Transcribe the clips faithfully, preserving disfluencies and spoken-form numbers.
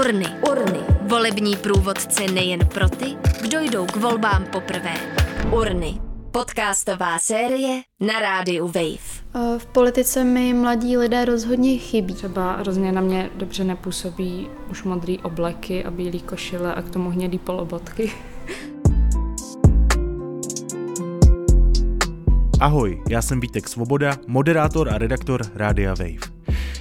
Urny. Urny. Volební průvodce nejen pro ty, kdo jdou k volbám poprvé. Urny. Podcastová série na rádiu Wave. V politice mi mladí lidé rozhodně chybí. Třeba hrozně na mě dobře nepůsobí už modrý obleky a bílý košile a k tomu hnědý polobotky. Ahoj, já jsem Vítek Svoboda, moderátor a redaktor Rádia Wave.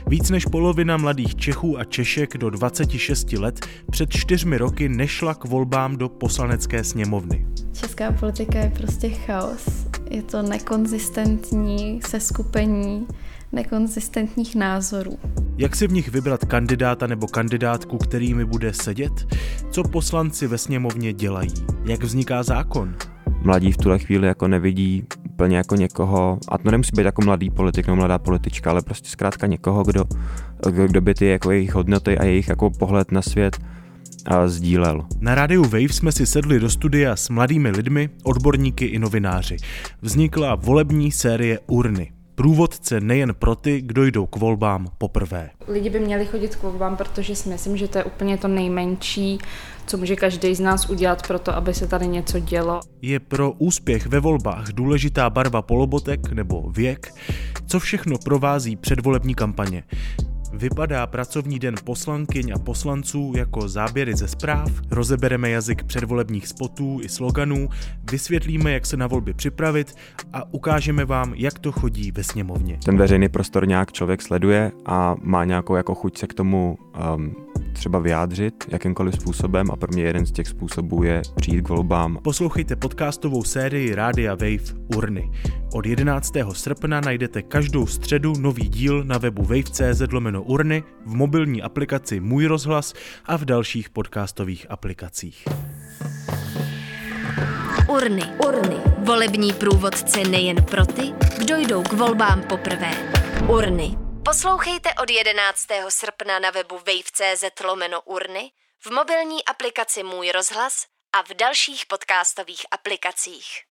Víc než polovina mladých Čechů a Češek do dvacet šest let před čtyřmi roky nešla k volbám do poslanecké sněmovny. Česká politika je prostě chaos. Je to nekonzistentní seskupení nekonzistentních názorů. Jak si v nich vybrat kandidáta nebo kandidátku, kterými bude sedět? Co poslanci ve sněmovně dělají? Jak vzniká zákon? Mladí v tuhle chvíli jako nevidí úplně jako někoho, a to nemusí být jako mladý politik nebo mladá politička, ale prostě zkrátka někoho, kdo, kdo by ty jako jejich hodnoty a jejich jako pohled na svět a sdílel. Na rádiu Wave jsme si sedli do studia s mladými lidmi, odborníky i novináři. Vznikla volební série Urny. Průvodce nejen pro ty, kdo jdou k volbám poprvé. Lidi by měli chodit k volbám, protože si myslím, že to je úplně to nejmenší, co může každý z nás udělat pro to, aby se tady něco dělo. Je pro úspěch ve volbách důležitá barva polobotek nebo věk? Co všechno provází předvolební kampaně? Vypadá pracovní den poslankyň a poslanců jako záběry ze zpráv, rozebereme jazyk předvolebních spotů i sloganů, vysvětlíme, jak se na volby připravit a ukážeme vám, jak to chodí ve sněmovně. Ten veřejný prostor nějak člověk sleduje a má nějakou jako chuť se k tomu um, třeba vyjádřit jakýmkoliv způsobem a pro mě jeden z těch způsobů je přijít k volbám. Poslouchejte podcastovou sérii Rádia Wave Urny. Od jedenáctého srpna najdete každou středu nový díl na webu wave tečka cé zet lomeno urny, v mobilní aplikaci Můj rozhlas a v dalších podcastových aplikacích. Urny, urny, volební průvodce nejen pro ty, kdo jdou k volbám poprvé. Urny. Poslouchejte od jedenáctého srpna na webu wave tečka cé zet lomeno urny, v mobilní aplikaci Můj rozhlas a v dalších podcastových aplikacích.